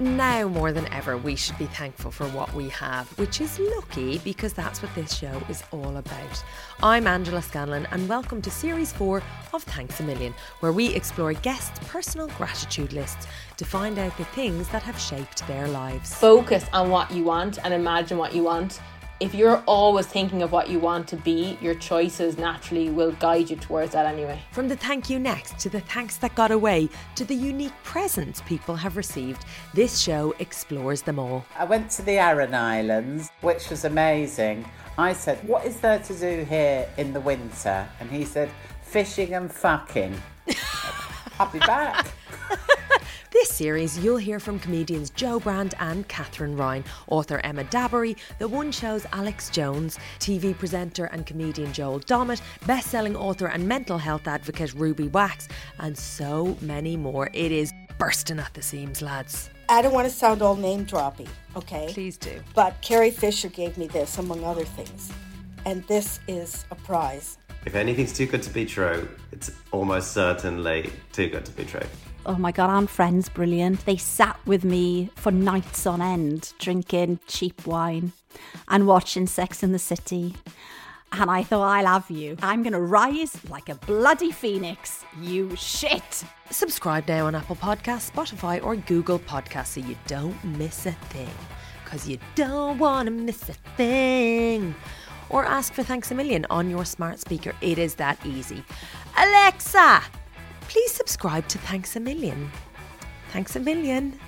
Now more than ever, we should be thankful for what we have, which is lucky because that's what this show is all about. I'm Angela Scanlon and welcome to Series 4 of Thanks a Million, where we explore guests' personal gratitude lists to find out the things that have shaped their lives. Focus on what you want and imagine what you want. If you're always thinking of what you want to be, your choices naturally will guide you towards that anyway. From the thank you next, to the thanks that got away, to the unique presents people have received, this show explores them all. I went to the Aran Islands, which was amazing. I said, what is there to do here in the winter? And he said, fishing and fucking. I'll be back. This series, you'll hear from comedians Joe Brand and Catherine Ryan, author Emma Dabbery, The One Show's Alex Jones, TV presenter and comedian Joel Dommett, best-selling author and mental health advocate Ruby Wax, and so many more. It is bursting at the seams, lads. I don't want to sound all name-droppy, okay? Please do. But Carrie Fisher gave me this, among other things, and this is a prize. If anything's too good to be true, it's almost certainly too good to be true. Oh my God, Aunt Friend's brilliant. They sat with me for nights on end, drinking cheap wine and watching Sex in the City. And I thought, I'll have you. I'm going to rise like a bloody phoenix, you shit. Subscribe now on Apple Podcasts, Spotify or Google Podcasts so you don't miss a thing. Because you don't want to miss a thing. Or ask for Thanks a Million on your smart speaker. It is that easy. Alexa! Please subscribe to Thanks a Million. Thanks a Million.